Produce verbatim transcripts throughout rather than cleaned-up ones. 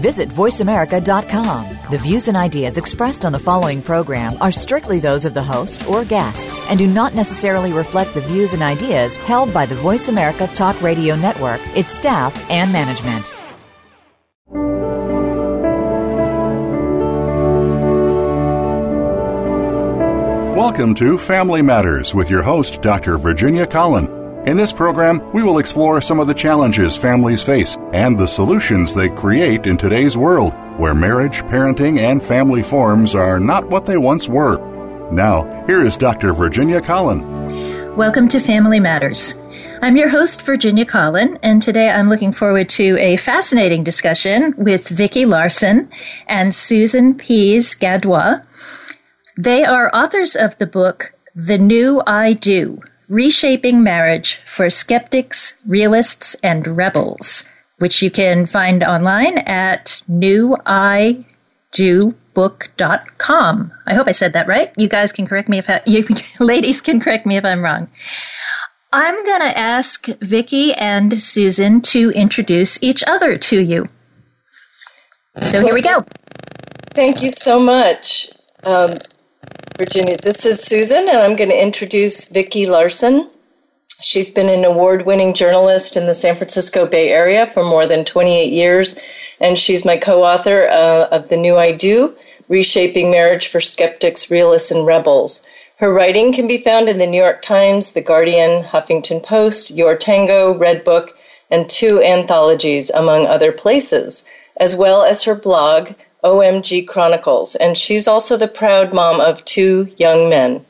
Visit voice america dot com. The views and ideas expressed on the following program are strictly those of the host or guests and do not necessarily reflect the views and ideas held by the Voice America Talk Radio Network, its staff, and management. Welcome to Family Matters with your host, Doctor Virginia Collin. In this program, we will explore some of the challenges families face and the solutions they create in today's world, where marriage, parenting, and family forms are not what they once were. Now, here is Doctor Virginia Collin. Welcome to Family Matters. I'm your host, Virginia Collin, and today I'm looking forward to a fascinating discussion with Vicki Larson and Susan Pease Gadoua. They are authors of the book, The New I Do: Reshaping Marriage for Skeptics, Realists, and Rebels, which you can find online at new i do book dot com. I hope I said that right. You guys can correct me if I, you ladies can correct me if I'm wrong. I'm going to ask Vicki and Susan to introduce each other to you. So here we go. Thank you so much. Um, Virginia, this is Susan, and I'm going to introduce Vicki Larson. She's been an award-winning journalist in the San Francisco Bay Area for more than twenty-eight years, and she's my co-author uh, of The New I Do: Reshaping Marriage for Skeptics, Realists, and Rebels. Her writing can be found in The New York Times, The Guardian, Huffington Post, Your Tango, Red Book, and two anthologies, among other places, as well as her blog, O M G Chronicles, and she's also the proud mom of two young men.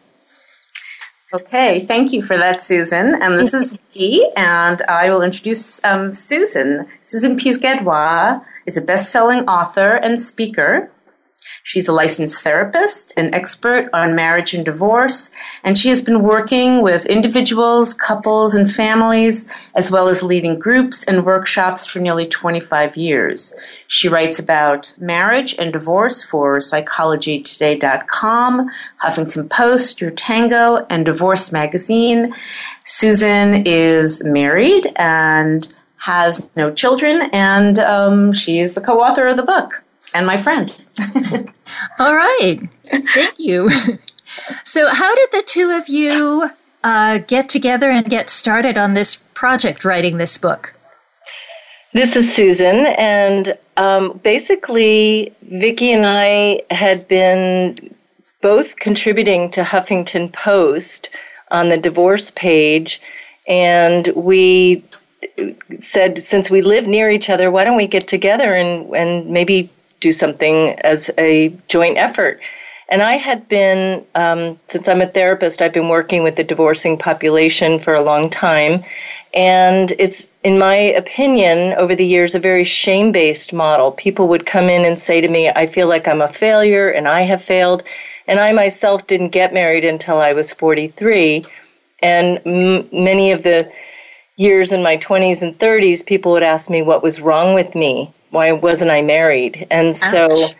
Okay, thank you for that, Susan. And this is Vicki, and I will introduce um, Susan. Susan Pease Gadoua is a best-selling author and speaker. She's a licensed therapist, an expert on marriage and divorce, and she has been working with individuals, couples, and families, as well as leading groups and workshops for nearly twenty-five years. She writes about marriage and divorce for psychology today dot com, Huffington Post, Your Tango, and Divorce Magazine. Susan is married and has no children, and um, she is the co-author of the book. And my friend. All right. Thank you. So how did the two of you uh, get together and get started on this project, writing this book? This is Susan. And um, basically, Vicki and I had been both contributing to Huffington Post on the divorce page. And we said, since we live near each other, why don't we get together and, and maybe do something as a joint effort. And I had been, um, since I'm a therapist, I've been working with the divorcing population for a long time. And it's, in my opinion, over the years, a very shame-based model. People would come in and say to me, I feel like I'm a failure and I have failed. And I myself didn't get married until I was forty-three. And m- many of the years in my twenties and thirties, people would ask me what was wrong with me. Why wasn't I married? And so, ouch.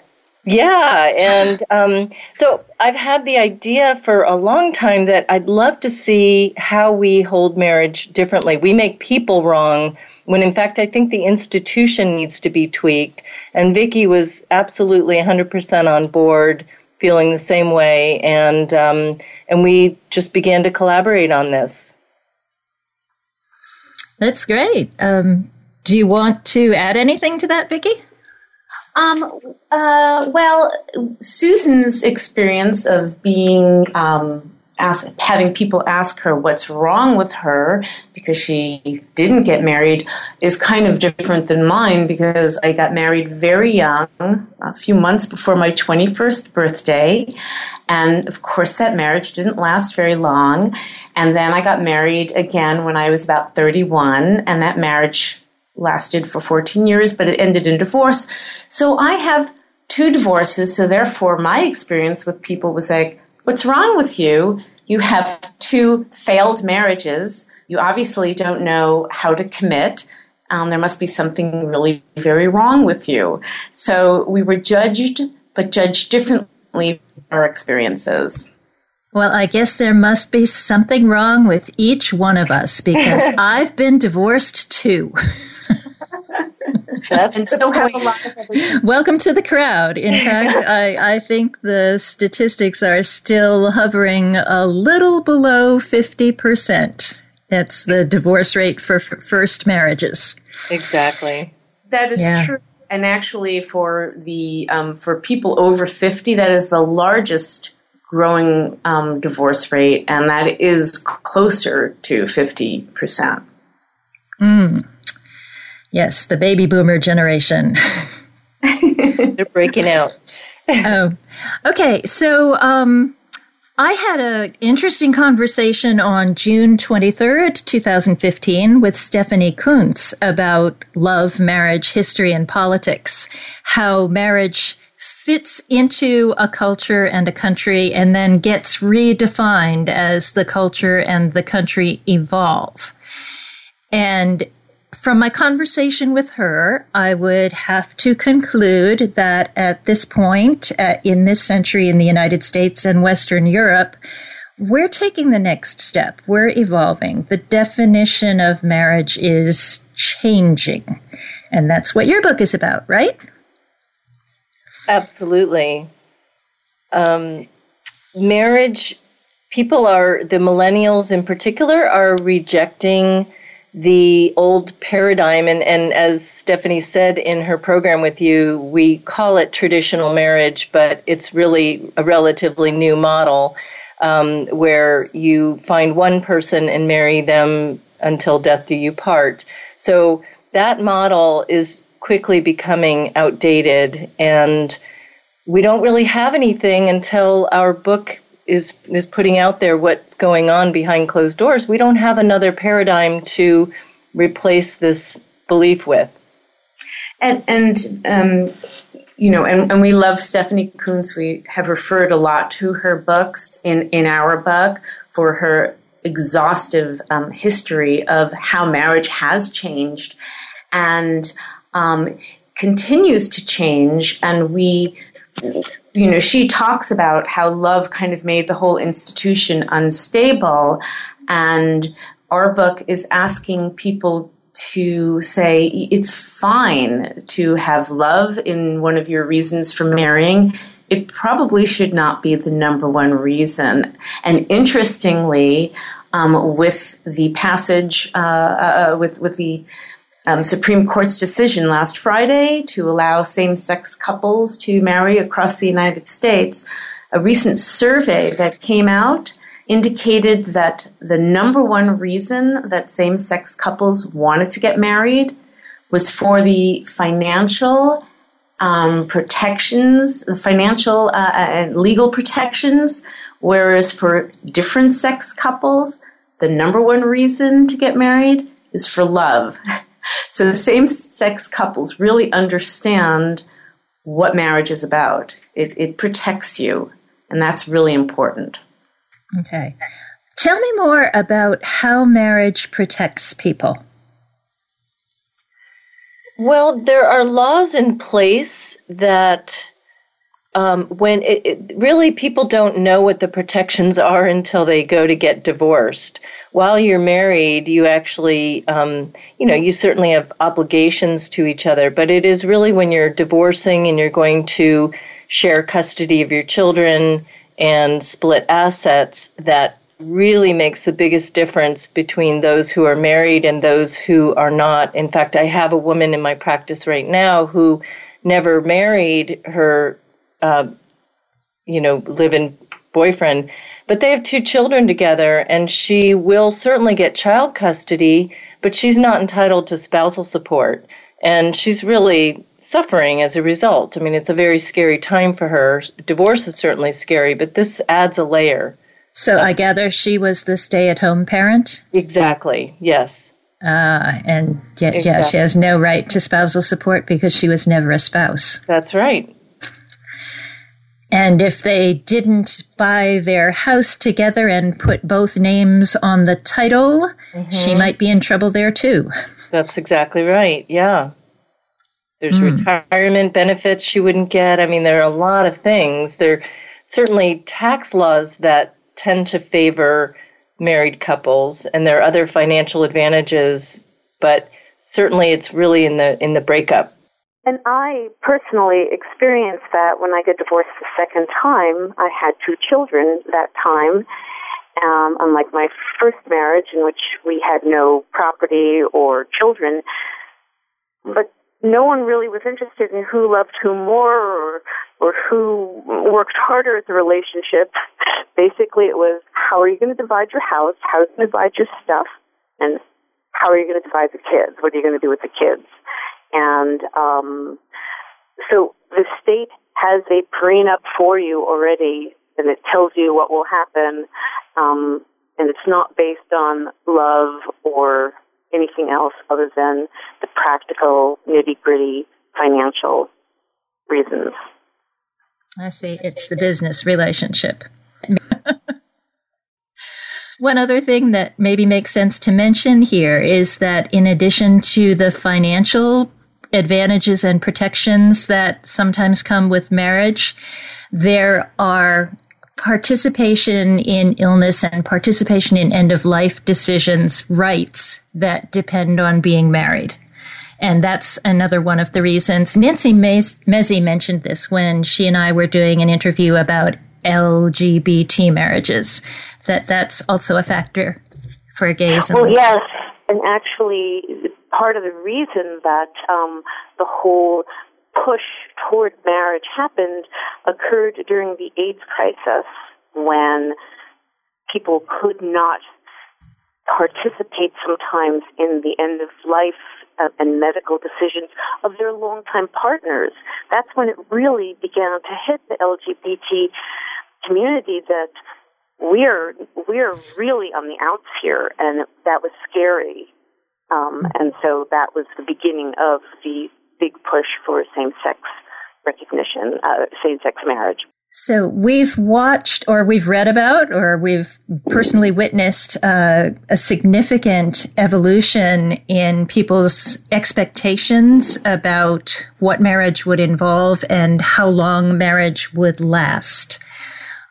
Yeah, and um, so I've had the idea for a long time that I'd love to see how we hold marriage differently. We make people wrong when, in fact, I think the institution needs to be tweaked. And Vicki was absolutely one hundred percent on board, feeling the same way, and um, and we just began to collaborate on this. That's great. Um Do you want to add anything to that, Vicki? Um, uh, well, Susan's experience of being um, ask, having people ask her what's wrong with her because she didn't get married is kind of different than mine, because I got married very young, a few months before my twenty-first birthday. And, of course, that marriage didn't last very long. And then I got married again when I was about thirty-one, and that marriage lasted for fourteen years, but it ended in divorce. So I have two divorces, so therefore my experience with people was like, what's wrong with you? You have two failed marriages. You obviously don't know how to commit. Um, there must be something really very wrong with you. So we were judged, but judged differently from our experiences. Well, I guess there must be something wrong with each one of us, because I've been divorced too. And so have a lot of everything. Welcome to the crowd. In fact, I, I think the statistics are still hovering a little below fifty percent. That's the divorce rate for f- first marriages. Exactly. That is yeah. true. And actually for the um, for people over fifty, that is the largest growing um, divorce rate, and that is closer to fifty percent. Mm. Yes, the baby boomer generation. They're breaking out. Oh, okay. So um, I had an interesting conversation on June twenty-third, twenty fifteen with Stephanie Coontz about love, marriage, history, and politics, how marriage fits into a culture and a country and then gets redefined as the culture and the country evolve. And from my conversation with her, I would have to conclude that at this point, uh, in this century in the United States and Western Europe, we're taking the next step. We're evolving. The definition of marriage is changing. And that's what your book is about, right? Absolutely. Um, marriage, people are, the millennials in particular, are rejecting the old paradigm, and, and as Stephanie said in her program with you, we call it traditional marriage, but it's really a relatively new model um, where you find one person and marry them until death do you part. So that model is quickly becoming outdated, and we don't really have anything until our book is is putting out there what's going on behind closed doors. We don't have another paradigm to replace this belief with. And, and um, you know, and, and we love Stephanie Coontz. We have referred a lot to her books in, in our book for her exhaustive um, history of how marriage has changed and um, continues to change. And we You know, she talks about how love kind of made the whole institution unstable, and our book is asking people to say it's fine to have love in one of your reasons for marrying. It probably should not be the number one reason. And interestingly, um, with the passage, uh, uh, with with the Um, Supreme Court's decision last Friday to allow same-sex couples to marry across the United States, a recent survey that came out indicated that the number one reason that same-sex couples wanted to get married was for the financial um, protections, the financial uh, and legal protections, whereas for different-sex couples, the number one reason to get married is for love. So the same-sex couples really understand what marriage is about. It, it protects you, and that's really important. Okay. Tell me more about how marriage protects people. Well, there are laws in place that um, when it, it, really people don't know what the protections are until they go to get divorced. While you're married, you actually, um, you know, you certainly have obligations to each other, but it is really when you're divorcing and you're going to share custody of your children and split assets that really makes the biggest difference between those who are married and those who are not. In fact, I have a woman in my practice right now who never married her, uh, you know, live-in boyfriend, but they have two children together, and she will certainly get child custody, but she's not entitled to spousal support. And she's really suffering as a result. I mean, it's a very scary time for her. Divorce is certainly scary, but this adds a layer. So I gather she was the stay-at-home parent? Exactly, yes. Uh, and yeah, exactly. yeah, she has no right to spousal support because she was never a spouse. That's right. And if they didn't buy their house together and put both names on the title, mm-hmm. she might be in trouble there too. That's exactly right. Yeah. There's mm. retirement benefits she wouldn't get. I mean, there are a lot of things. There are certainly tax laws that tend to favor married couples, and there are other financial advantages, but certainly it's really in the in the breakup. And I personally experienced that when I got divorced the second time. I had two children that time, um, unlike my first marriage in which we had no property or children. But no one really was interested in who loved whom more or, or who worked harder at the relationship. Basically, it was, how are you going to divide your house? How are you going to divide your stuff? And how are you going to divide the kids? What are you going to do with the kids? And um, so the state has a prenup for you already, and it tells you what will happen, um, and it's not based on love or anything else other than the practical, nitty-gritty financial reasons. I see. It's the business relationship. One other thing that maybe makes sense to mention here is that in addition to the financial advantages and protections that sometimes come with marriage, there are participation in illness and participation in end-of-life decisions, rights that depend on being married. And that's another one of the reasons. Nancy Mezzi mentioned this when she and I were doing an interview about L G B T marriages, that that's also a factor for gays. Well, yes, and actually part of the reason that um, the whole push toward marriage happened occurred during the AIDS crisis, when people could not participate sometimes in the end of life and medical decisions of their longtime partners. That's when it really began to hit the L G B T community that we're we're really on the outs here, and that was scary. Um, and so that was the beginning of the big push for same-sex recognition, uh, same-sex marriage. So we've watched, or we've read about, or we've personally witnessed uh, a significant evolution in people's expectations about what marriage would involve and how long marriage would last.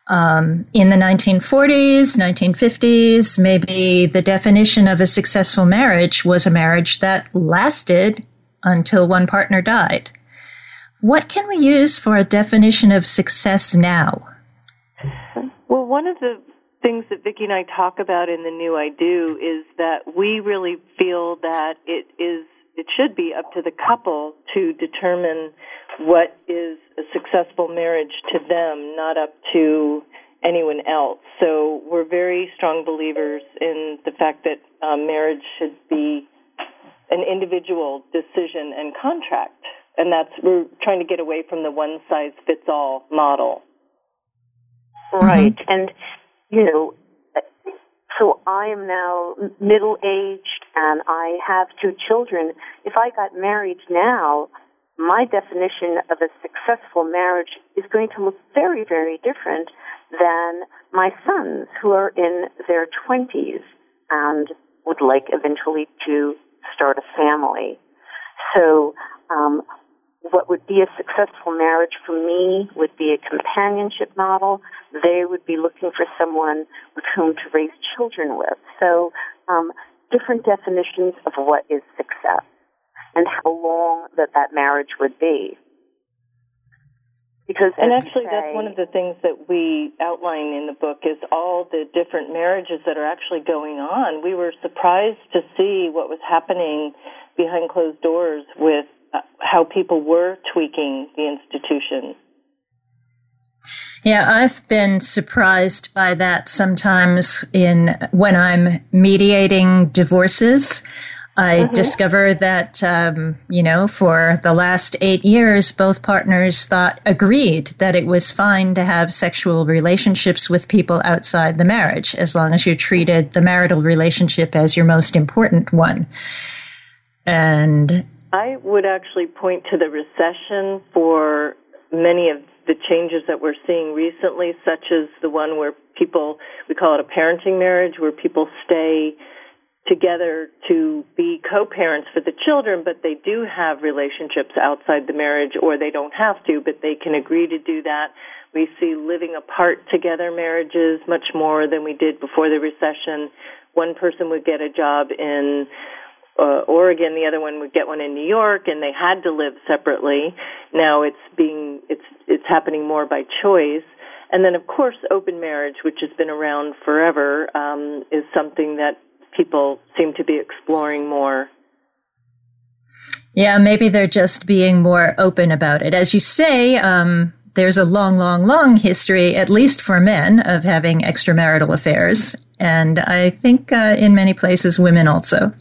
Um, in the nineteen forties, nineteen fifties, maybe the definition of a successful marriage was a marriage that lasted until one partner died. What can we use for a definition of success now? Well, one of the things that Vicki and I talk about in The New I Do is that we really feel that it is it should be up to the couple to determine what is a successful marriage to them, not up to anyone else. So we're very strong believers in the fact that uh, marriage should be an individual decision and contract. And that's, we're trying to get away from the one-size-fits-all model. Right. Mm-hmm. And, you know, so I am now middle-aged and I have two children. If I got married now, my definition of a successful marriage is going to look very, very different than my sons, who are in their twenties and would like eventually to start a family. So um what would be a successful marriage for me would be a companionship model. They would be looking for someone with whom to raise children with. So um, different definitions of what is success and how long that that marriage would be. Because and actually say, that's one of the things that we outline in the book is all the different marriages that are actually going on. We were surprised to see what was happening behind closed doors with how people were tweaking the institution. Yeah, I've been surprised by that sometimes in when I'm mediating divorces. I mm-hmm. discover that, um, you know, for the last eight years, both partners thought, agreed that it was fine to have sexual relationships with people outside the marriage, as long as you treated the marital relationship as your most important one. And I would actually point to the recession for many of the changes that we're seeing recently, such as the one where people, we call it a parenting marriage, where people stay together to be co-parents for the children, but they do have relationships outside the marriage, or they don't have to, but they can agree to do that. We see living apart together marriages much more than we did before the recession. One person would get a job in uh, Oregon, the other one would get one in New York, and they had to live separately. Now it's being it's it's happening more by choice. And then, of course, open marriage, which has been around forever, um, is something that people seem to be exploring more. Yeah, maybe they're just being more open about it. As you say, um, there's a long, long, long history, at least for men, of having extramarital affairs. And I think uh, in many places, women also.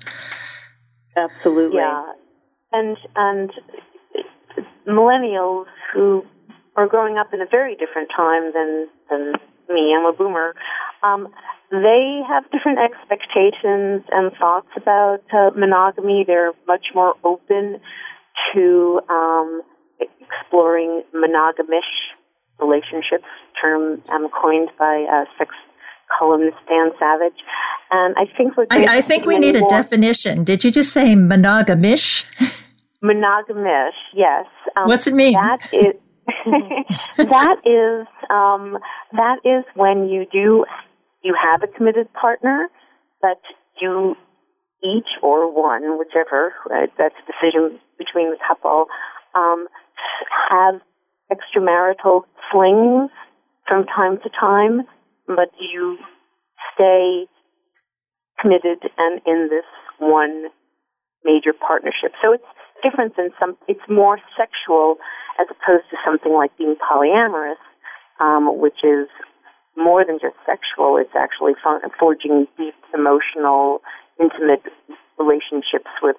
Absolutely. Yeah. And, and millennials who are growing up in a very different time than, than me, I'm a boomer, um, they have different expectations and thoughts about uh, monogamy. They're much more open to um, exploring monogamish relationships, term um, coined by uh, sex columnist Dan Savage. And I think what I, I think we need a definition. Did you just say monogamish? Monogamish, yes. Um, What's it mean? That is that is um, that is when you do. You have a committed partner, but you each or one, whichever, right, that's a decision between the couple, um, have extramarital flings from time to time, but you stay committed and in this one major partnership. So it's different than some, it's more sexual as opposed to something like being polyamorous, um, which is more than just sexual. It's actually forging deep, emotional, intimate relationships with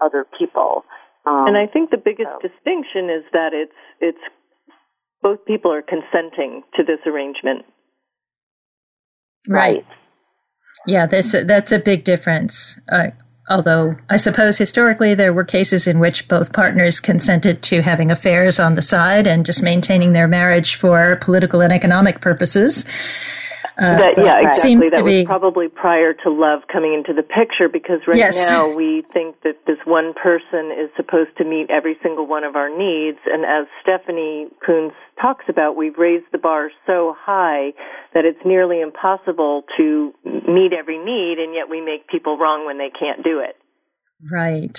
other people. Um, and I think the biggest so. distinction is that it's it's both people are consenting to this arrangement. Right. Yeah, that's a, that's a big difference. Uh, although I suppose historically there were cases in which both partners consented to having affairs on the side and just maintaining their marriage for political and economic purposes. Uh, that, yeah, exactly. It seems that to was be... probably prior to love coming into the picture, because right yes. now we think that this one person is supposed to meet every single one of our needs. And as Stephanie Coontz talks about, we've raised the bar so high that it's nearly impossible to meet every need, and yet we make people wrong when they can't do it. Right.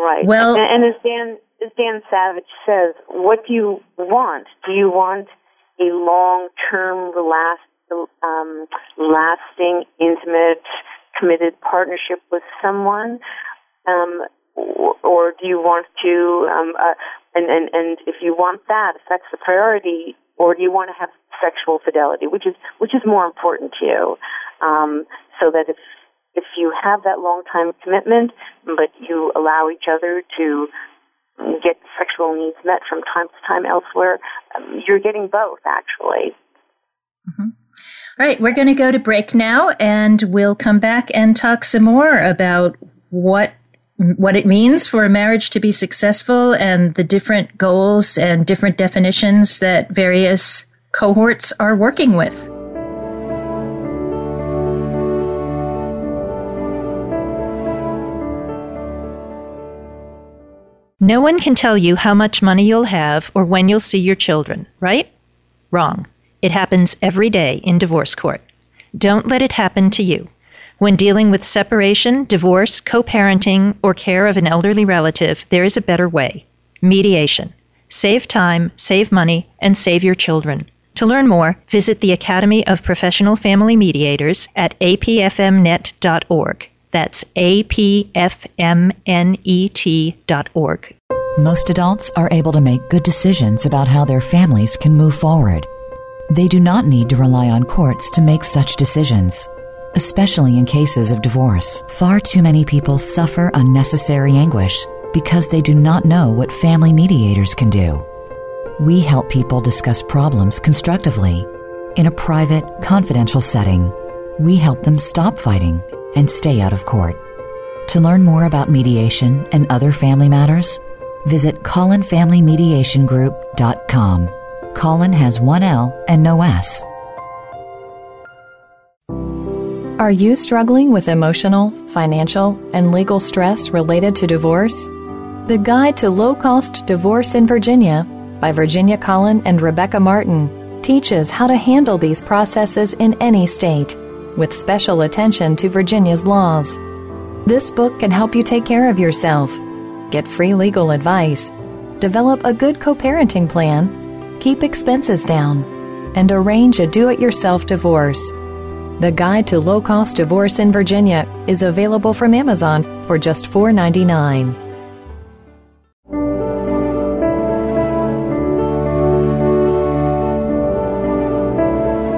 Right. Well, and, and as Dan as Dan Savage says, what do you want? Do you want a long-term, last, um, lasting, intimate, committed partnership with someone, um, or, or do you want to? Um, uh, and, and and if you want that, if that's the priority, or do you want to have sexual fidelity, which is which is more important to you? Um, so that if if you have that long-time commitment, but you allow each other to get sexual needs met from time to time elsewhere, um, you're getting both, actually. Mm-hmm. All right, we're going to go to break now, and we'll come back and talk some more about what what it means for a marriage to be successful and the different goals and different definitions that various cohorts are working with. No one can tell you how much money you'll have or when you'll see your children, right? Wrong. It happens every day in divorce court. Don't let it happen to you. When dealing with separation, divorce, co-parenting, or care of an elderly relative, there is a better way. Mediation. Save time, save money, and save your children. To learn more, visit the Academy of Professional Family Mediators at a p f m net dot org. That's a p f m net dot org. Most adults are able to make good decisions about how their families can move forward. They do not need to rely on courts to make such decisions, especially in cases of divorce. Far too many people suffer unnecessary anguish because they do not know what family mediators can do. We help people discuss problems constructively in a private, confidential setting. We help them stop fighting and stay out of court. To learn more about mediation and other family matters, visit Colin Family Mediation Group dot com. Colin has one L and no S. Are you struggling with emotional, financial, and legal stress related to divorce? The Guide to Low-Cost Divorce in Virginia by Virginia Collin and Rebecca Martin teaches how to handle these processes in any state, with special attention to Virginia's laws. This book can help you take care of yourself, get free legal advice, develop a good co-parenting plan, keep expenses down, and arrange a do-it-yourself divorce. The Guide to Low-Cost Divorce in Virginia is available from Amazon for just four dollars and ninety-nine cents.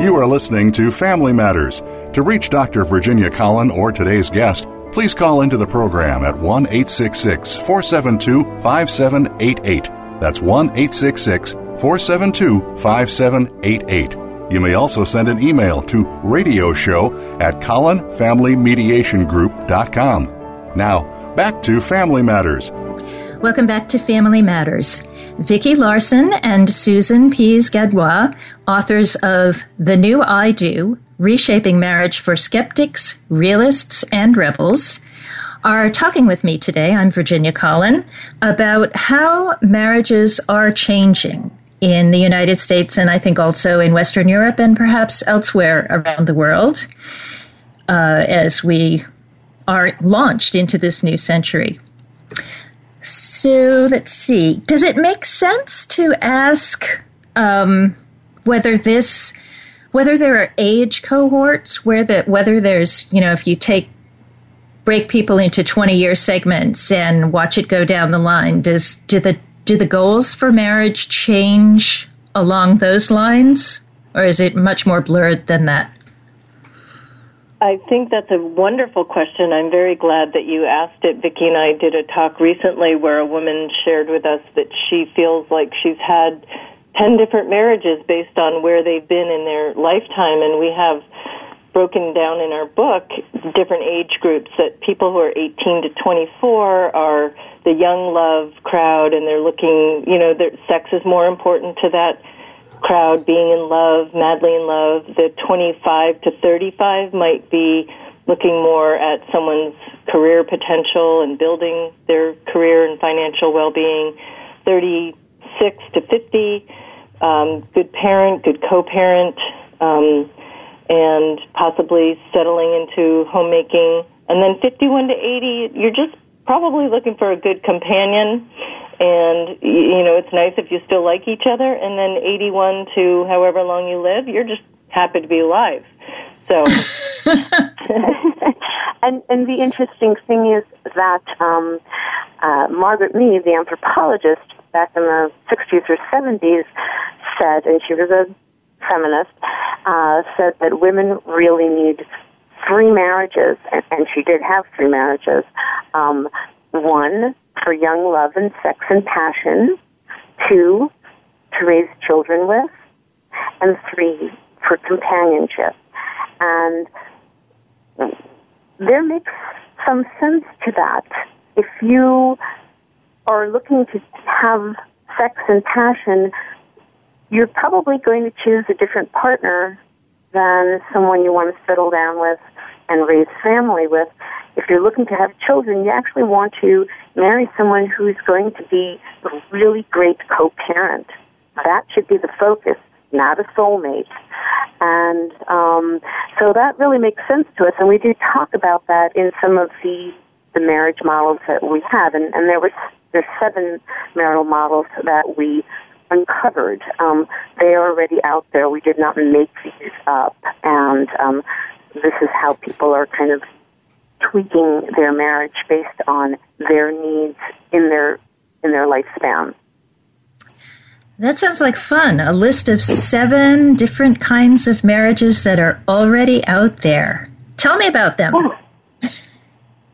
You are listening to Family Matters. To reach Doctor Virginia Collin or today's guest, please call into the program at one eight six six, four seven two, five seven eight eight. That's one eight six six, four seven two, five seven eight eight. You may also send an email to radioshow at Colin Family Mediation Group dot com. Now, back to Family Matters. Welcome back to Family Matters. Vicki Larson and Susan Pease Gadoua, authors of The New I Do: Reshaping Marriage for Skeptics, Realists, and Rebels, are talking with me today, I'm Virginia Collin, about how marriages are changing in the United States, and I think also in Western Europe and perhaps elsewhere around the world, uh, as we are launched into this new century. So let's see. Does it make sense to ask um, whether this, whether there are age cohorts, where the, whether there's, you know, if you take break people into twenty-year segments and watch it go down the line, does do the Do the goals for marriage change along those lines, or is it much more blurred than that? I think that's a wonderful question. I'm very glad that you asked it. Vicki and I did a talk recently where a woman shared with us that she feels like she's had ten different marriages based on where they've been in their lifetime, and we have broken down in our book different age groups, that people who are eighteen to twenty-four are the young love crowd, and they're looking, you know, their sex is more important to that crowd, being in love, madly in love. The twenty-five to thirty-five might be looking more at someone's career potential and building their career and financial well-being. thirty-six to fifty, um, good parent, good co-parent, um, and possibly settling into homemaking. And then fifty-one to eighty, you're just probably looking for a good companion, and, you know, it's nice if you still like each other. And then eighty-one to however long you live, you're just happy to be alive. So, and and the interesting thing is that um, uh, Margaret Mead, the anthropologist, back in the sixties or seventies, said, and she was a feminist, uh, said that women really need three marriages, and, and she did have three marriages. Um, one, for young love and sex and passion. Two, to raise children with. And three, for companionship. And there makes some sense to that. If you are looking to have sex and passion, you're probably going to choose a different partner than someone you want to settle down with and raise family with. If you're looking to have children, you actually want to marry someone who's going to be a really great co-parent. That should be the focus, not a soulmate. And um, so that really makes sense to us, and we do talk about that in some of the, the marriage models that we have. And, and there were there's seven marital models that we uncovered. Um, they are already out there. We did not make these up. And um, this is how people are kind of tweaking their marriage based on their needs in their in their lifespan. That sounds like fun. A list of seven different kinds of marriages that are already out there. Tell me about them. Oh.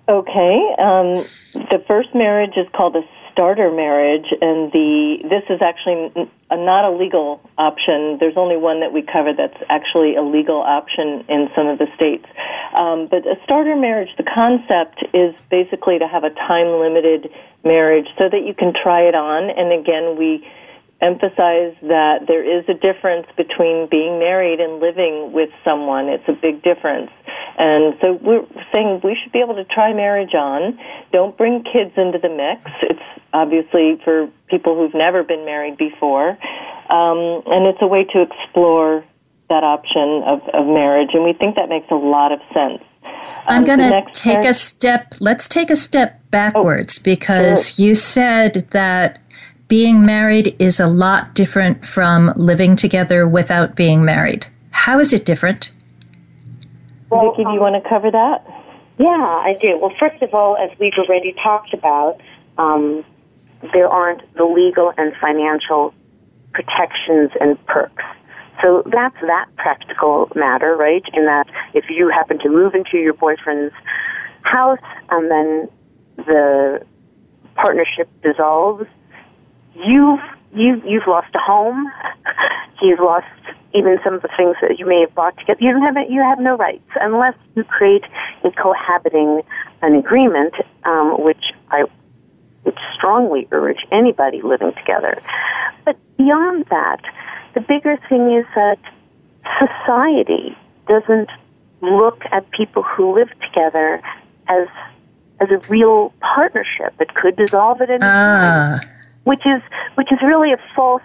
Okay. Um, the first marriage is called a starter marriage, and the this is actually a, not a legal option. There's only one that we cover that's actually a legal option in some of the states. Um, but a starter marriage, the concept is basically to have a time-limited marriage so that you can try it on. And again, we emphasize that there is a difference between being married and living with someone. It's a big difference. And so we're saying we should be able to try marriage on. Don't bring kids into the mix. It's obviously for people who've never been married before. Um, and it's a way to explore that option of, of marriage. And we think that makes a lot of sense. I'm going to take marriage. a step, let's take a step backwards, oh, because sure. you said that being married is a lot different from living together without being married. How is it different? Well, Vicki, do you want to cover that? Yeah, I do. Well, first of all, as we've already talked about, um, there aren't the legal and financial protections and perks. So that's that practical matter, right? In that if you happen to move into your boyfriend's house and then the partnership dissolves, you've, you, you've lost a home. You've lost even some of the things that you may have bought together. You don't have it, you have no rights unless you create a cohabiting an agreement, um, which I would strongly urge anybody living together. But beyond that, the bigger thing is that society doesn't look at people who live together as as a real partnership. It could dissolve at any time, ah. which is which is really a false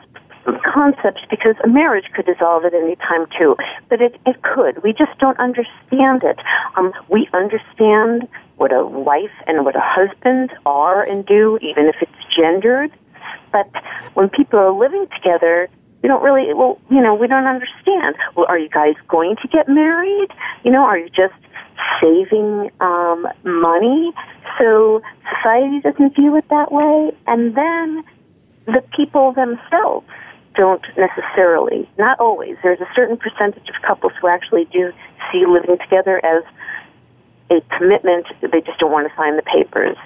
concept because a marriage could dissolve at any time too. But it, it could. We just don't understand it. Um, we understand what a wife and what a husband are and do, even if it's gendered. But when people are living together, we don't really, well, you know, we don't understand. Well, are you guys going to get married? You know, are you just saving um, money? So society doesn't view it that way. And then the people themselves don't necessarily, not always. There's a certain percentage of couples who actually do see living together as a commitment. They just don't want to sign the papers.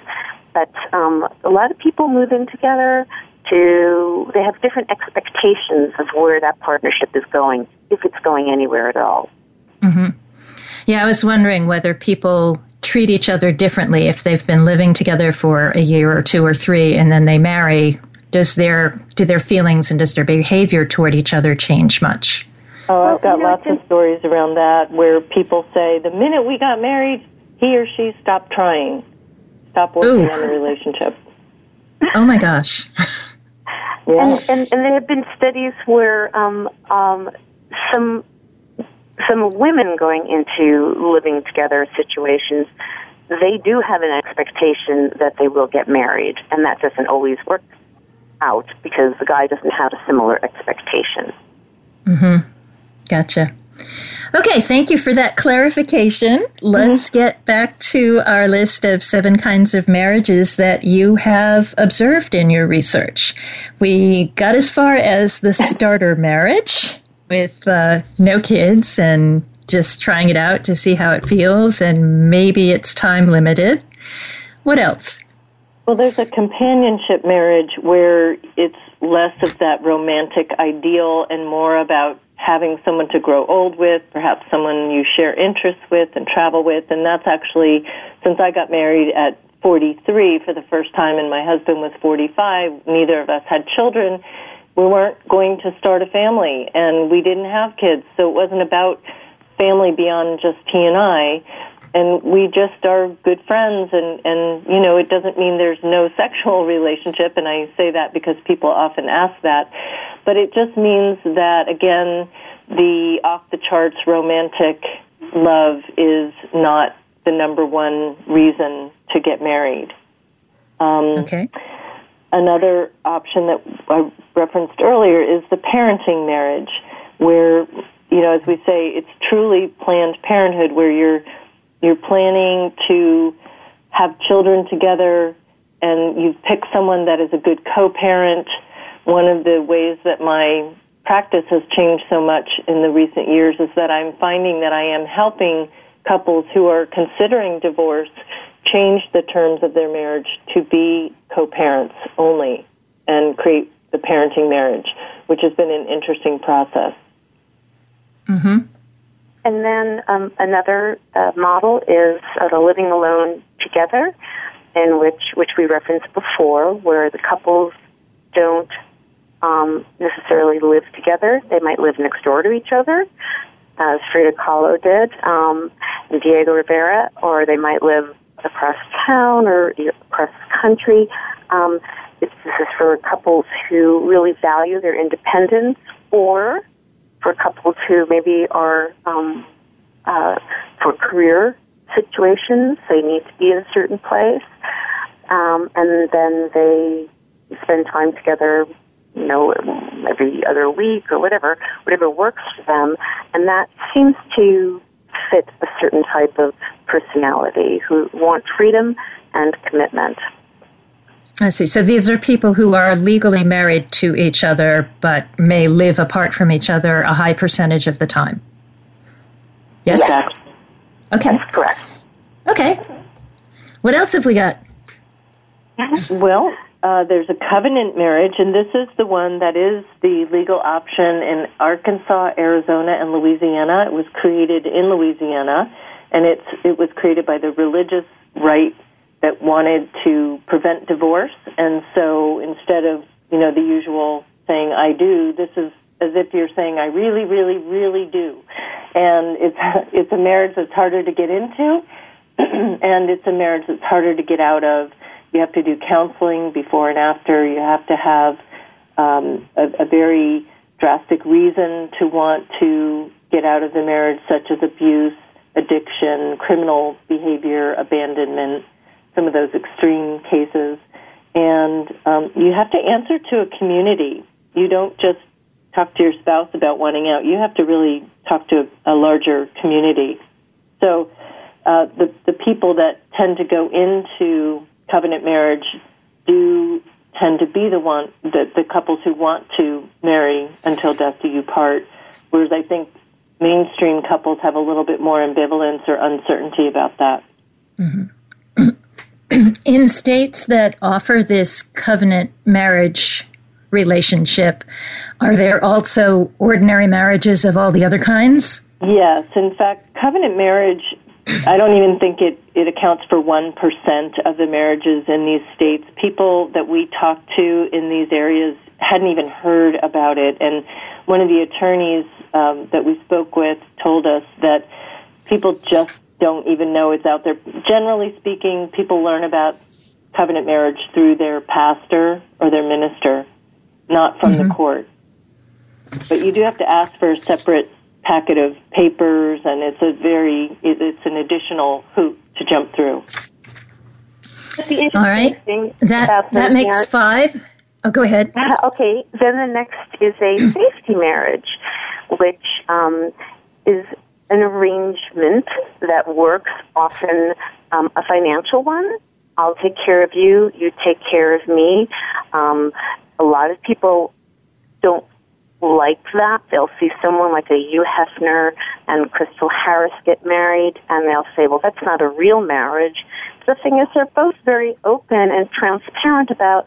But um, a lot of people move in together to, they have different expectations of where that partnership is going, if it's going anywhere at all. Mm-hmm. Yeah, I was wondering whether people treat each other differently if they've been living together for a year or two or three and then they marry. Does their, do their feelings and does their behavior toward each other change much? Oh, I've got lots of stories around that where people say, the minute we got married, he or she stopped trying, stopped working Ooh. on the relationship. Oh, my gosh. Yeah. And, and, and there have been studies where um, um, some some women going into living together situations, they do have an expectation that they will get married, and that doesn't always work out because the guy doesn't have a similar expectation. Mm-hmm. Gotcha. Okay, thank you for that clarification. Let's mm-hmm. get back to our list of seven kinds of marriages that you have observed in your research. We got as far as the starter marriage with uh, no kids and just trying it out to see how it feels, and maybe it's time limited. What else? Well, there's a companionship marriage where it's less of that romantic ideal and more about having someone to grow old with, perhaps someone you share interests with and travel with. And that's actually, since I got married at forty-three for the first time and my husband was forty-five, neither of us had children, we weren't going to start a family and we didn't have kids. So it wasn't about family beyond just he and I. And we just are good friends, and, and, you know, it doesn't mean there's no sexual relationship, and I say that because people often ask that. But it just means that, again, the off-the-charts romantic love is not the number one reason to get married. Um, okay. Another option that I referenced earlier is the parenting marriage, where, you know, as we say, it's truly Planned Parenthood, where you're You're planning to have children together, and you've picked someone that is a good co-parent. One of the ways that my practice has changed so much in the recent years is that I'm finding that I am helping couples who are considering divorce change the terms of their marriage to be co-parents only and create the parenting marriage, which has been an interesting process. Mm-hmm. And then um, another uh, model is uh, the living alone together, in which which we referenced before, where the couples don't um, necessarily live together. They might live next door to each other, as Frida Kahlo did, um, and Diego Rivera, or they might live across town or across the country. Um, it's, this is for couples who really value their independence, or for couples who maybe are um, uh, for career situations, they need to be in a certain place, um, and then they spend time together, you know, every other week or whatever, whatever works for them, and that seems to fit a certain type of personality who want freedom and commitment. I see. So these are people who are legally married to each other but may live apart from each other a high percentage of the time. Yes? Yes. Okay. That's correct. Okay. What else have we got? Well, uh, there's a covenant marriage, and this is the one that is the legal option in Arkansas, Arizona, and Louisiana. It was created in Louisiana, and it's it was created by the religious right that wanted to prevent divorce, and so instead of, you know, the usual saying, I do, this is as if you're saying, I really, really, really do. And it's it's a marriage that's harder to get into, and it's a marriage that's harder to get out of. You have to do counseling before and after. You have to have um, a, a very drastic reason to want to get out of the marriage, such as abuse, addiction, criminal behavior, abandonment, some of those extreme cases. And um, you have to answer to a community. You don't just talk to your spouse about wanting out. You have to really talk to a larger community. So uh, the, the people that tend to go into covenant marriage do tend to be the one, the, the couples who want to marry until death do you part, whereas I think mainstream couples have a little bit more ambivalence or uncertainty about that. Mm-hmm. In states that offer this covenant marriage relationship, are there also ordinary marriages of all the other kinds? Yes. In fact, covenant marriage, I don't even think it, it accounts for one percent of the marriages in these states. People that we talked to in these areas hadn't even heard about it. And one of the attorneys um, that we spoke with told us that people just don't even know it's out there. Generally speaking, people learn about covenant marriage through their pastor or their minister, not from mm-hmm. the court. But you do have to ask for a separate packet of papers, and it's a very it's an additional hoop to jump through. All right, that that makes marriage. Five. Oh, go ahead. Uh, okay, then the next is a safety marriage, which um, is an arrangement that works, often um, a financial one. I'll take care of you, you take care of me. Um, a lot of people don't like that. They'll see someone like a Hugh Hefner and Crystal Harris get married, and they'll say, well, that's not a real marriage. The thing is, they're both very open and transparent about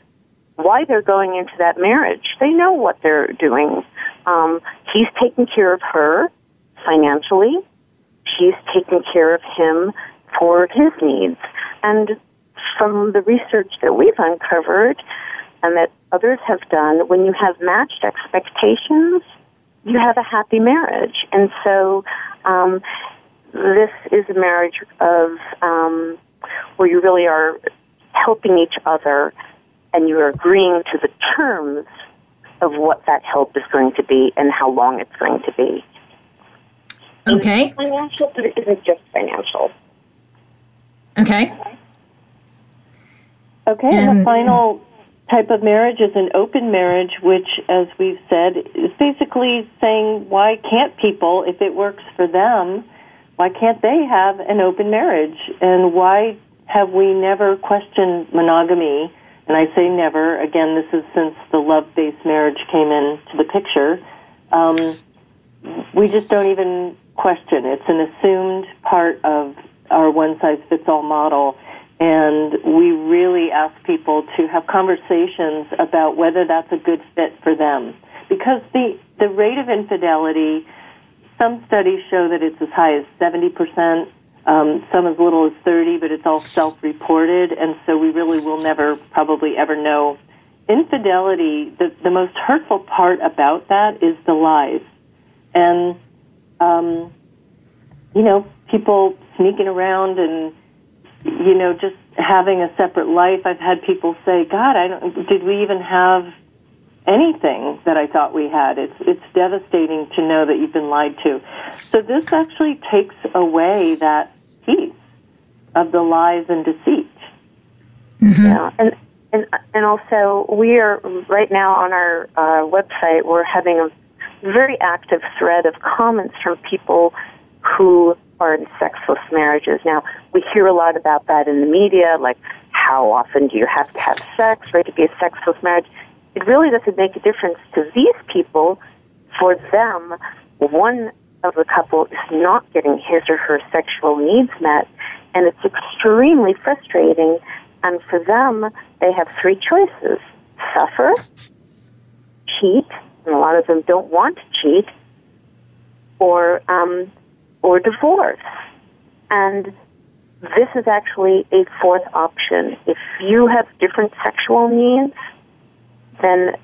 why they're going into that marriage. They know what they're doing. Um, he's taking care of her financially, she's taking care of him for his needs. And from the research that we've uncovered and that others have done, when you have matched expectations, you have a happy marriage. And so um, this is a marriage of um, where you really are helping each other and you're agreeing to the terms of what that help is going to be and how long it's going to be. Okay. It's financial, but it isn't just financial. Okay. Okay, and, and the final type of marriage is an open marriage, which, as we've said, is basically saying, why can't people, if it works for them, why can't they have an open marriage? And why have we never questioned monogamy? And I say never. Again, this is since the love-based marriage came into the picture. Um... We just don't even question. It's an assumed part of our one-size-fits-all model, and we really ask people to have conversations about whether that's a good fit for them. Because the, the rate of infidelity, some studies show that it's as high as seventy percent, um, some as little as thirty, but it's all self-reported, and so we really will never probably ever know infidelity, the, the most hurtful part about that is the lies. And, um, you know, people sneaking around and, you know, just having a separate life. I've had people say, God, I don't, did we even have anything that I thought we had? It's, it's devastating to know that you've been lied to. So this actually takes away that piece of the lies and deceit. Mm-hmm. Yeah. And, and, and also, we are right now on our uh, website, we're having a very active thread of comments from people who are in sexless marriages. Now, we hear a lot about that in the media, like, how often do you have to have sex, right, to be a sexless marriage? It really doesn't make a difference to these people. For them, one of the couple is not getting his or her sexual needs met, and it's extremely frustrating. And for them, they have three choices: suffer, cheat, and a lot of them don't want to cheat, or um, or divorce. And this is actually a fourth option. If you have different sexual needs, then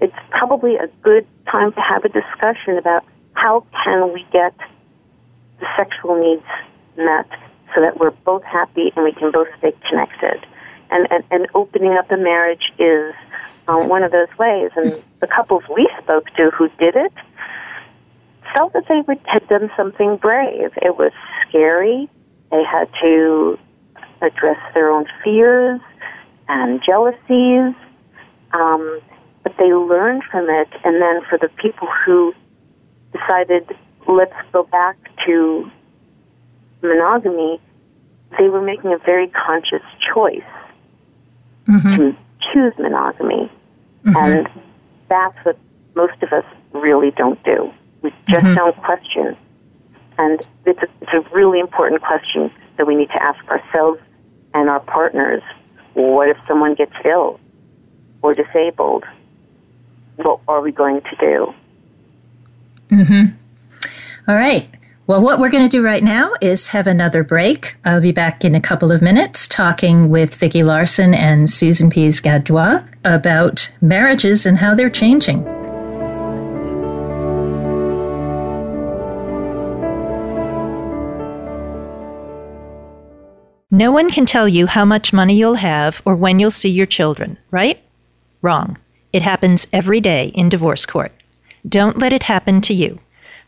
it's probably a good time to have a discussion about how can we get the sexual needs met so that we're both happy and we can both stay connected. And, and, and opening up a marriage is uh, one of those ways. And the couples we spoke to who did it felt that they would have done something brave. It was scary. They had to address their own fears and jealousies. Um, but they learned from it. And then for the people who decided, let's go back to monogamy, they were making a very conscious choice mm-hmm. to choose monogamy. Mm-hmm. And that's what most of us really don't do. We just mm-hmm. don't question. And it's a, it's a really important question that we need to ask ourselves and our partners. What if someone gets ill or disabled? What are we going to do? Mm-hmm. All right. Well, what we're going to do right now is have another break. I'll be back in a couple of minutes talking with Vicki Larson and Susan Pease Gadoua about marriages and how they're changing. No one can tell you how much money you'll have or when you'll see your children, right? Wrong. It happens every day in divorce court. Don't let it happen to you.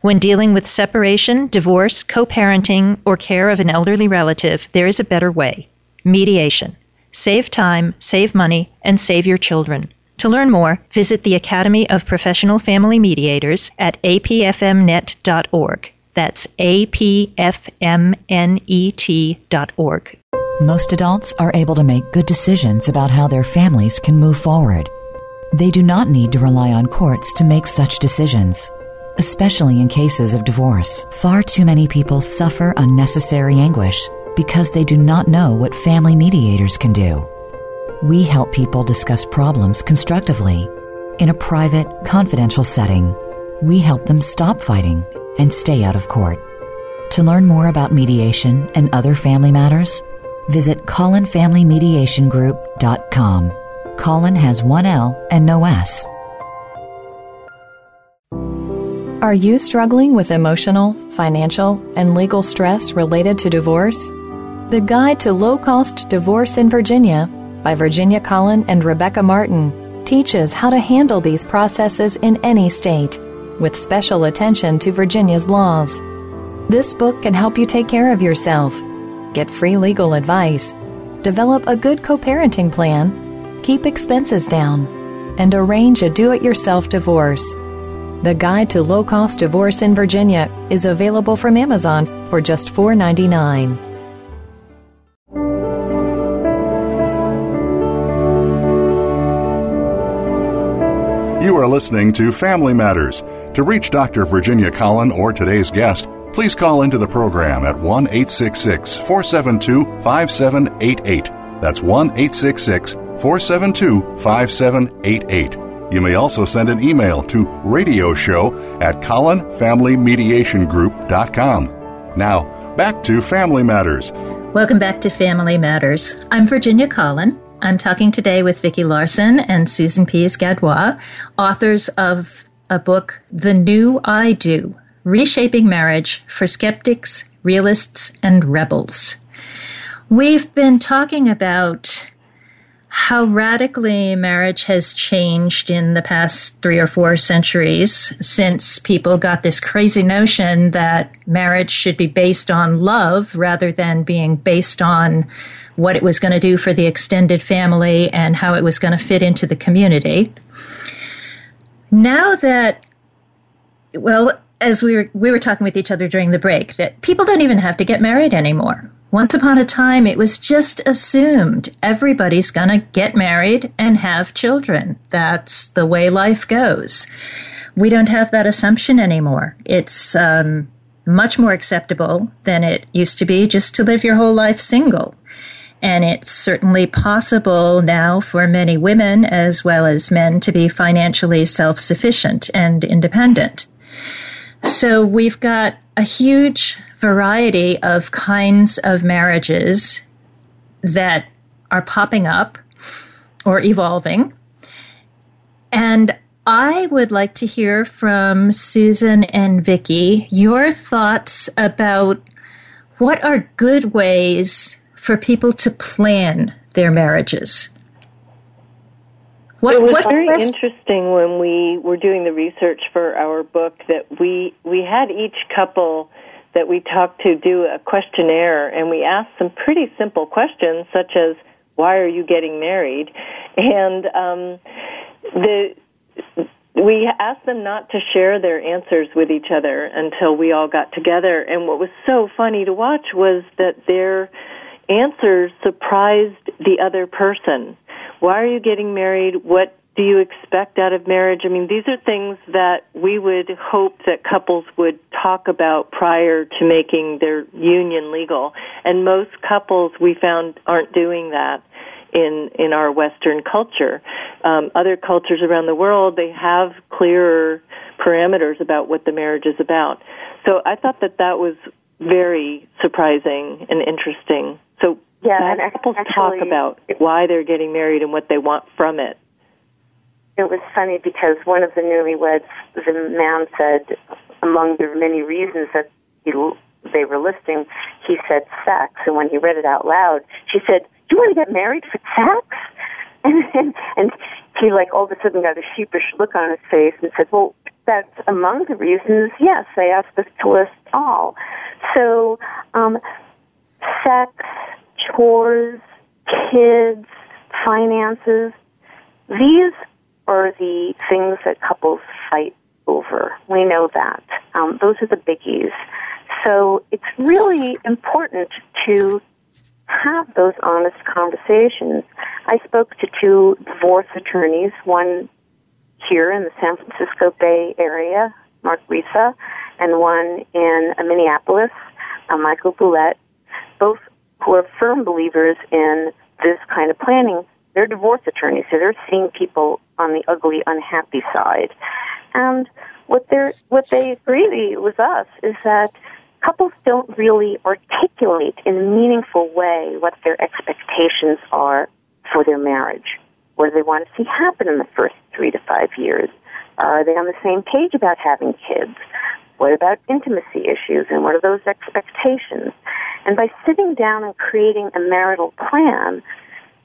When dealing with separation, divorce, co-parenting, or care of an elderly relative, there is a better way. Mediation. Save time, save money, and save your children. To learn more, visit the Academy of Professional Family Mediators at a p f m net dot org. That's a p f m net dot org. Most adults are able to make good decisions about how their families can move forward. They do not need to rely on courts to make such decisions, especially in cases of divorce. Far too many people suffer unnecessary anguish because they do not know what family mediators can do. We help people discuss problems constructively in a private, confidential setting. We help them stop fighting and stay out of court. To learn more about mediation and other family matters, visit Colin Family Mediation Group dot com. Colin has one L and no S. Are you struggling with emotional, financial, and legal stress related to divorce? The Guide to Low-Cost Divorce in Virginia by Virginia Collin and Rebecca Martin teaches how to handle these processes in any state, with special attention to Virginia's laws. This book can help you take care of yourself, get free legal advice, develop a good co-parenting plan, keep expenses down, and arrange a do-it-yourself divorce. The Guide to Low-Cost Divorce in Virginia is available from Amazon for just four dollars and ninety-nine cents. You are listening to Family Matters. To reach Doctor Virginia Collin or today's guest, please call into the program at one eight six six, four seven two, five seven eight eight. That's one eight six six, four seven two, five seven eight eight. You may also send an email to radioshow at Colin Family Mediation Group dot com. Now, back to Family Matters. Welcome back to Family Matters. I'm Virginia Collin. I'm talking today with Vicki Larson and Susan Pease Gadoua, authors of a book, The New I Do: Reshaping Marriage for Skeptics, Realists, and Rebels. We've been talking about how radically marriage has changed in the past three or four centuries since people got this crazy notion that marriage should be based on love rather than being based on what it was going to do for the extended family and how it was going to fit into the community. Now that, well, as we were, we were talking with each other during the break, that people don't even have to get married anymore. Once upon a time, it was just assumed everybody's going to get married and have children. That's the way life goes. We don't have that assumption anymore. It's um, much more acceptable than it used to be just to live your whole life single. And it's certainly possible now for many women as well as men to be financially self-sufficient and independent. So we've got a huge variety of kinds of marriages that are popping up or evolving. And I would like to hear from Susan and Vicki your thoughts about what are good ways for people to plan their marriages. What, it was what very rest- interesting when we were doing the research for our book that we we had each couple that we talked to do a questionnaire, and we asked some pretty simple questions such as, why are you getting married? And um, the we asked them not to share their answers with each other until we all got together. And what was so funny to watch was that their answers surprised the other person. Why are you getting married? What do you expect out of marriage? I mean, these are things that we would hope that couples would talk about prior to making their union legal. And most couples we found aren't doing that in, in our Western culture. Um, other cultures around the world, they have clearer parameters about what the marriage is about. So I thought that that was very surprising and interesting. So yeah, and couples actually talk about why they're getting married and what they want from it. It was funny because one of the newlyweds, the man said, among the many reasons that he, they were listing, he said sex. And when he read it out loud, she said, "Do you want to get married for sex?" And, and, and he, like, all of a sudden got a sheepish look on his face and said, "Well, that's among the reasons. Yes, they asked us to list all." So, um, sex, chores, kids, finances, these are the things that couples fight over. We know that. Um, those are the biggies. So it's really important to have those honest conversations. I spoke to two divorce attorneys, one here in the San Francisco Bay Area, Mark Risa, and one in Minneapolis, uh, Michael Bullett, both who are firm believers in this kind of planning. They're divorce attorneys, so they're seeing people on the ugly, unhappy side. And what they're, what they agree with us is that couples don't really articulate in a meaningful way what their expectations are for their marriage. What do they want to see happen in the first three to five years? Are they on the same page about having kids? What about intimacy issues, and what are those expectations? And by sitting down and creating a marital plan,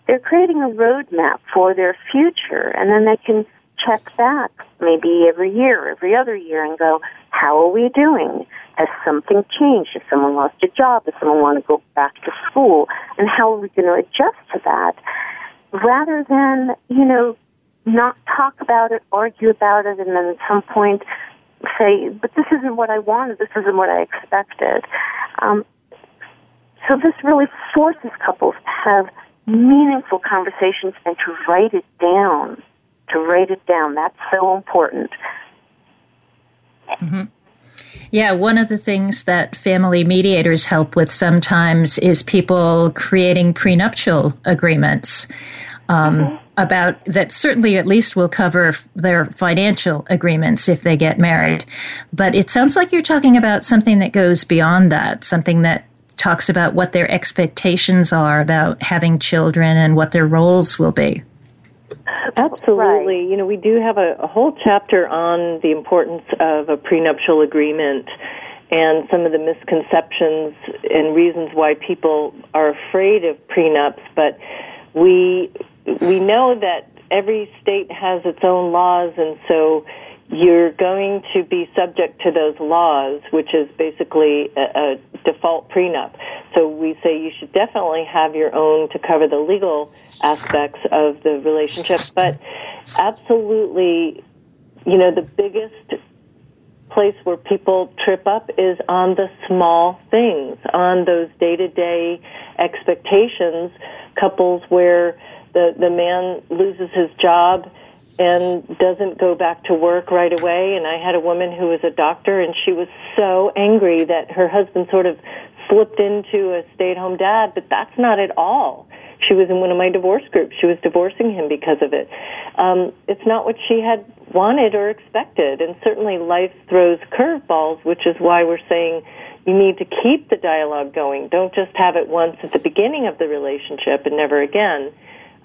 they're creating a roadmap for their future, and then they can check back maybe every year, every other year, and go, how are we doing? Has something changed? If someone lost a job, does someone want to go back to school? And how are we going to adjust to that? Rather than, you know, not talk about it, argue about it, and then at some point say, but this isn't what I wanted, this isn't what I expected. Um, so this really forces couples to have meaningful conversations and to write it down, to write it down. That's so important. Mm-hmm. Yeah, one of the things that family mediators help with sometimes is people creating prenuptial agreements um, mm-hmm. about that certainly at least will cover their financial agreements if they get married. But it sounds like you're talking about something that goes beyond that, something that talks about what their expectations are about having children and what their roles will be. Absolutely. Right. You know, we do have a, a whole chapter on the importance of a prenuptial agreement and some of the misconceptions and reasons why people are afraid of prenups. But we we know that every state has its own laws, and so you're going to be subject to those laws, which is basically a, a default prenup. So we say you should definitely have your own to cover the legal aspects of the relationship. But absolutely, you know, the biggest place where people trip up is on the small things, on those day-to-day expectations, couples where the, the man loses his job and doesn't go back to work right away. And I had a woman who was a doctor, and she was so angry that her husband sort of slipped into a stay-at-home dad, but that's not at all. She was in one of my divorce groups. She was divorcing him because of it. Um, it's not what she had wanted or expected, and certainly life throws curveballs, which is why we're saying you need to keep the dialogue going. Don't just have it once at the beginning of the relationship and never again.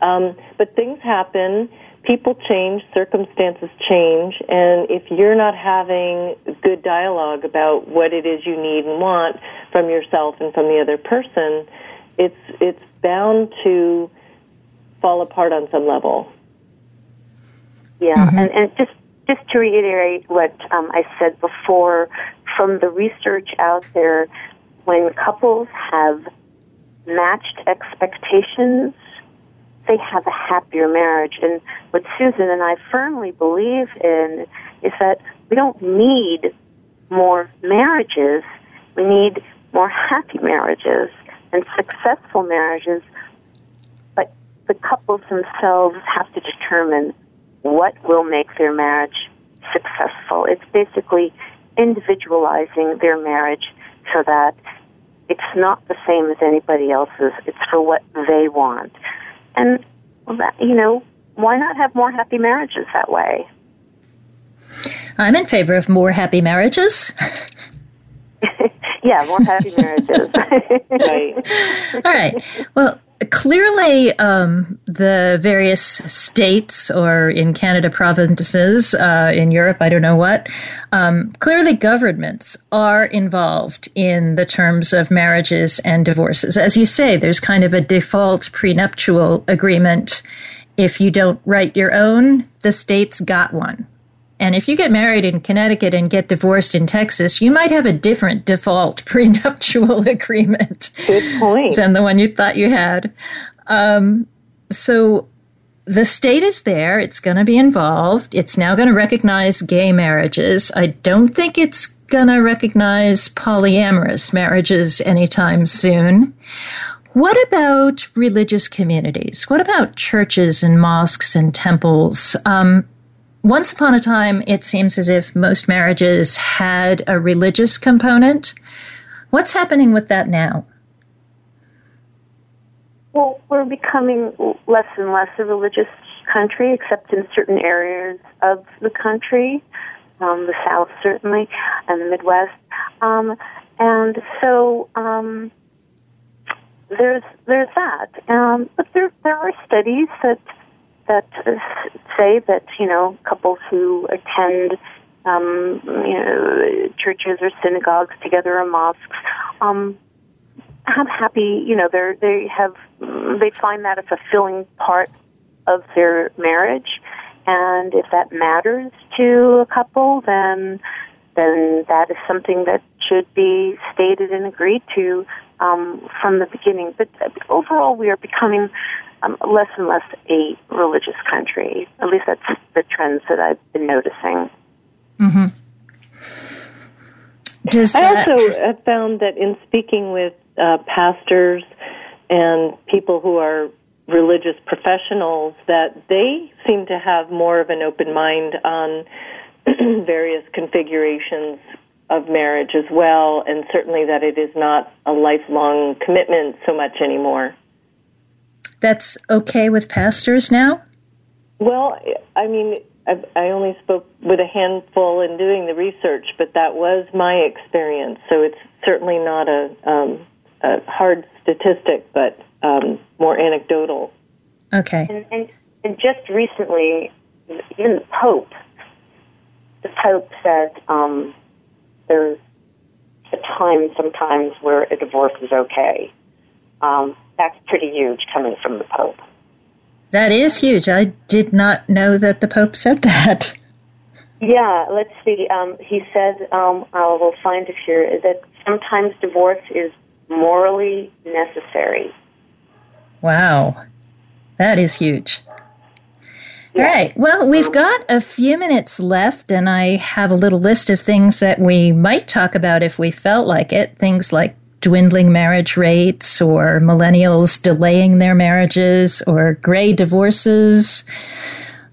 Um, but things happen. People change, circumstances change, and if you're not having good dialogue about what it is you need and want from yourself and from the other person, it's it's bound to fall apart on some level. Yeah, mm-hmm. and, and just, just to reiterate what um, I said before, from the research out there, when couples have matched expectations, they have a happier marriage. And what Susan and I firmly believe in is that we don't need more marriages. We need more happy marriages and successful marriages. But the couples themselves have to determine what will make their marriage successful. It's basically individualizing their marriage so that it's not the same as anybody else's. It's for what they want. And, you know, why not have more happy marriages that way? I'm in favor of more happy marriages. Yeah, more happy marriages. Right. All right. Well, clearly um, the various states, or in Canada provinces, uh, in Europe, I don't know what, um, clearly governments are involved in the terms of marriages and divorces. As you say, there's kind of a default prenuptial agreement. If you don't write your own, the state's got one. And if you get married in Connecticut and get divorced in Texas, you might have a different default prenuptial agreement Good point. than the one you thought you had. Um, so the state is there. It's going to be involved. It's now going to recognize gay marriages. I don't think it's going to recognize polyamorous marriages anytime soon. What about religious communities? What about churches and mosques and temples? Um Once upon a time, it seems as if most marriages had a religious component. What's happening with that now? Well, we're becoming less and less a religious country, except in certain areas of the country, um, the South certainly, and the Midwest. Um, and so um, there's there's that. Um, but there there are studies that. that say that, you know, couples who attend um, you know, churches or synagogues together or mosques um, have happy, you know, they they have they find that a fulfilling part of their marriage, and if that matters to a couple, then then that is something that should be stated and agreed to um, from the beginning. But overall, we are becoming Um, less and less a religious country. At least that's the trends that I've been noticing. Mm-hmm. Does I that... also have found that in speaking with uh, pastors and people who are religious professionals, that they seem to have more of an open mind on various configurations of marriage as well, and certainly that it is not a lifelong commitment so much anymore. That's okay with pastors now? Well, I mean, I, I only spoke with a handful in doing the research, but that was my experience. So it's certainly not a um, a hard statistic, but um, more anecdotal. Okay. And, and, and just recently, even the Pope, the Pope said um, there's a time sometimes where a divorce is okay. Um, that's pretty huge coming from the Pope. That is huge. I did not know that the Pope said that. Yeah, let's see. Um, he said, um, I will find it here, that sometimes divorce is morally necessary. Wow. That is huge. Yeah. All right. Well, we've got a few minutes left, and I have a little list of things that we might talk about if we felt like it, things like dwindling marriage rates or millennials delaying their marriages or gray divorces.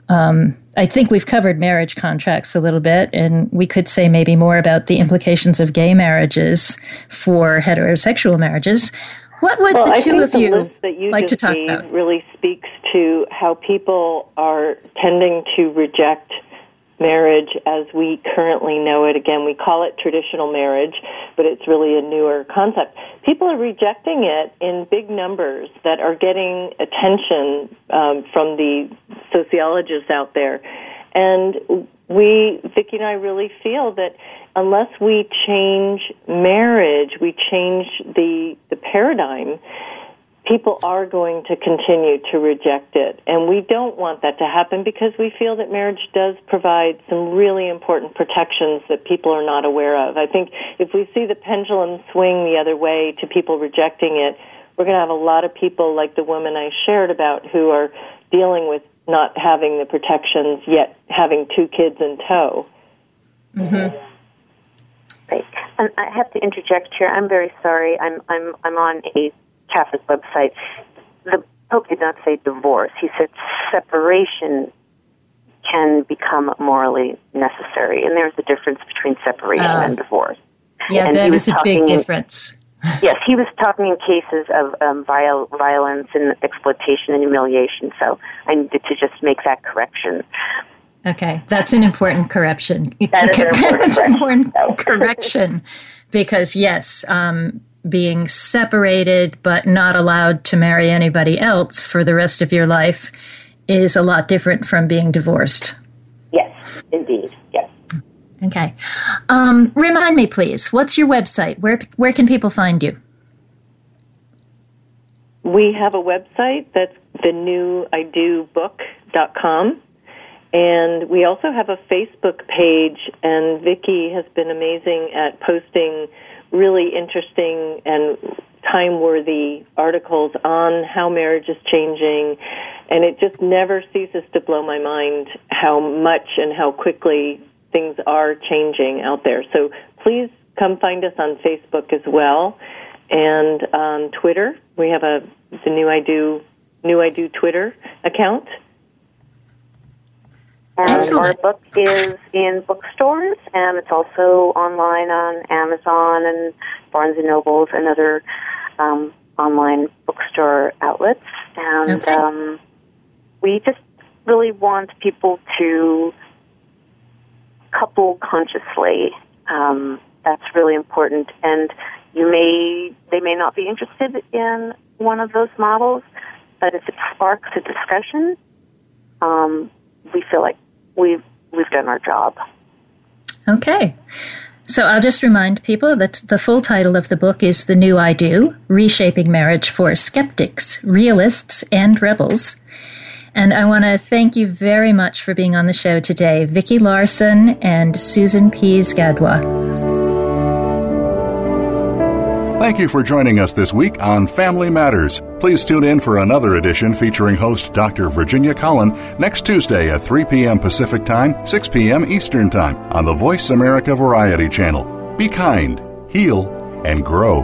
Um, I think we've covered marriage contracts a little bit, and we could say maybe more about the implications of gay marriages for heterosexual marriages. What would well, the two of the you, you like to talk about? Really speaks to how people are tending to reject marriage as we currently know it. Again, we call it traditional marriage, but it's really a newer concept. People are rejecting it in big numbers that are getting attention um, from the sociologists out there. And we, Vicki and I, really feel that unless we change marriage, we change the the paradigm, people are going to continue to reject it. And we don't want that to happen because we feel that marriage does provide some really important protections that people are not aware of. I think if we see the pendulum swing the other way to people rejecting it, we're going to have a lot of people like the woman I shared about who are dealing with not having the protections yet having two kids in tow. Mm-hmm. Right. And I have to interject here. I'm very sorry. I'm I'm I'm on a Catholic website. The Pope did not say divorce. He said separation can become morally necessary, and there's a difference between separation um, and divorce. Yeah, and that is a talking, big difference. Yes, he was talking in cases of um, viol- violence and exploitation and humiliation, so I needed to just make that correction. Okay, that's an important correction. That is an important, an important correction, because, yes, um, being separated but not allowed to marry anybody else for the rest of your life is a lot different from being divorced. Yes, indeed, yes. Okay. Um, remind me, please, what's your website? Where where can people find you? We have a website that's the new I do book dot com. And we also have a Facebook page, and Vicki has been amazing at posting really interesting and time-worthy articles on how marriage is changing. And it just never ceases to blow my mind how much and how quickly things are changing out there. So please come find us on Facebook as well. And on Twitter, we have a the New I Do, New I Do Twitter account. And Excellent. Our book is in bookstores, and it's also online on Amazon and Barnes and Nobles and other um, online bookstore outlets. And okay. um, we just really want people to couple consciously. Um, that's really important. And you may they may not be interested in one of those models, but if it sparks a discussion, um, we feel like We've we've done our job. Okay. So I'll just remind people that the full title of the book is The New I Do: Reshaping Marriage for Skeptics, Realists, and Rebels. And I want to thank you very much for being on the show today, Vicki Larson and Susan Pease Gadoua. Thank you for joining us this week on Family Matters. Please tune in for another edition featuring host Doctor Virginia Collin next Tuesday at three p.m. Pacific Time, six p.m. Eastern Time on the Voice America Variety Channel. Be kind, heal, and grow.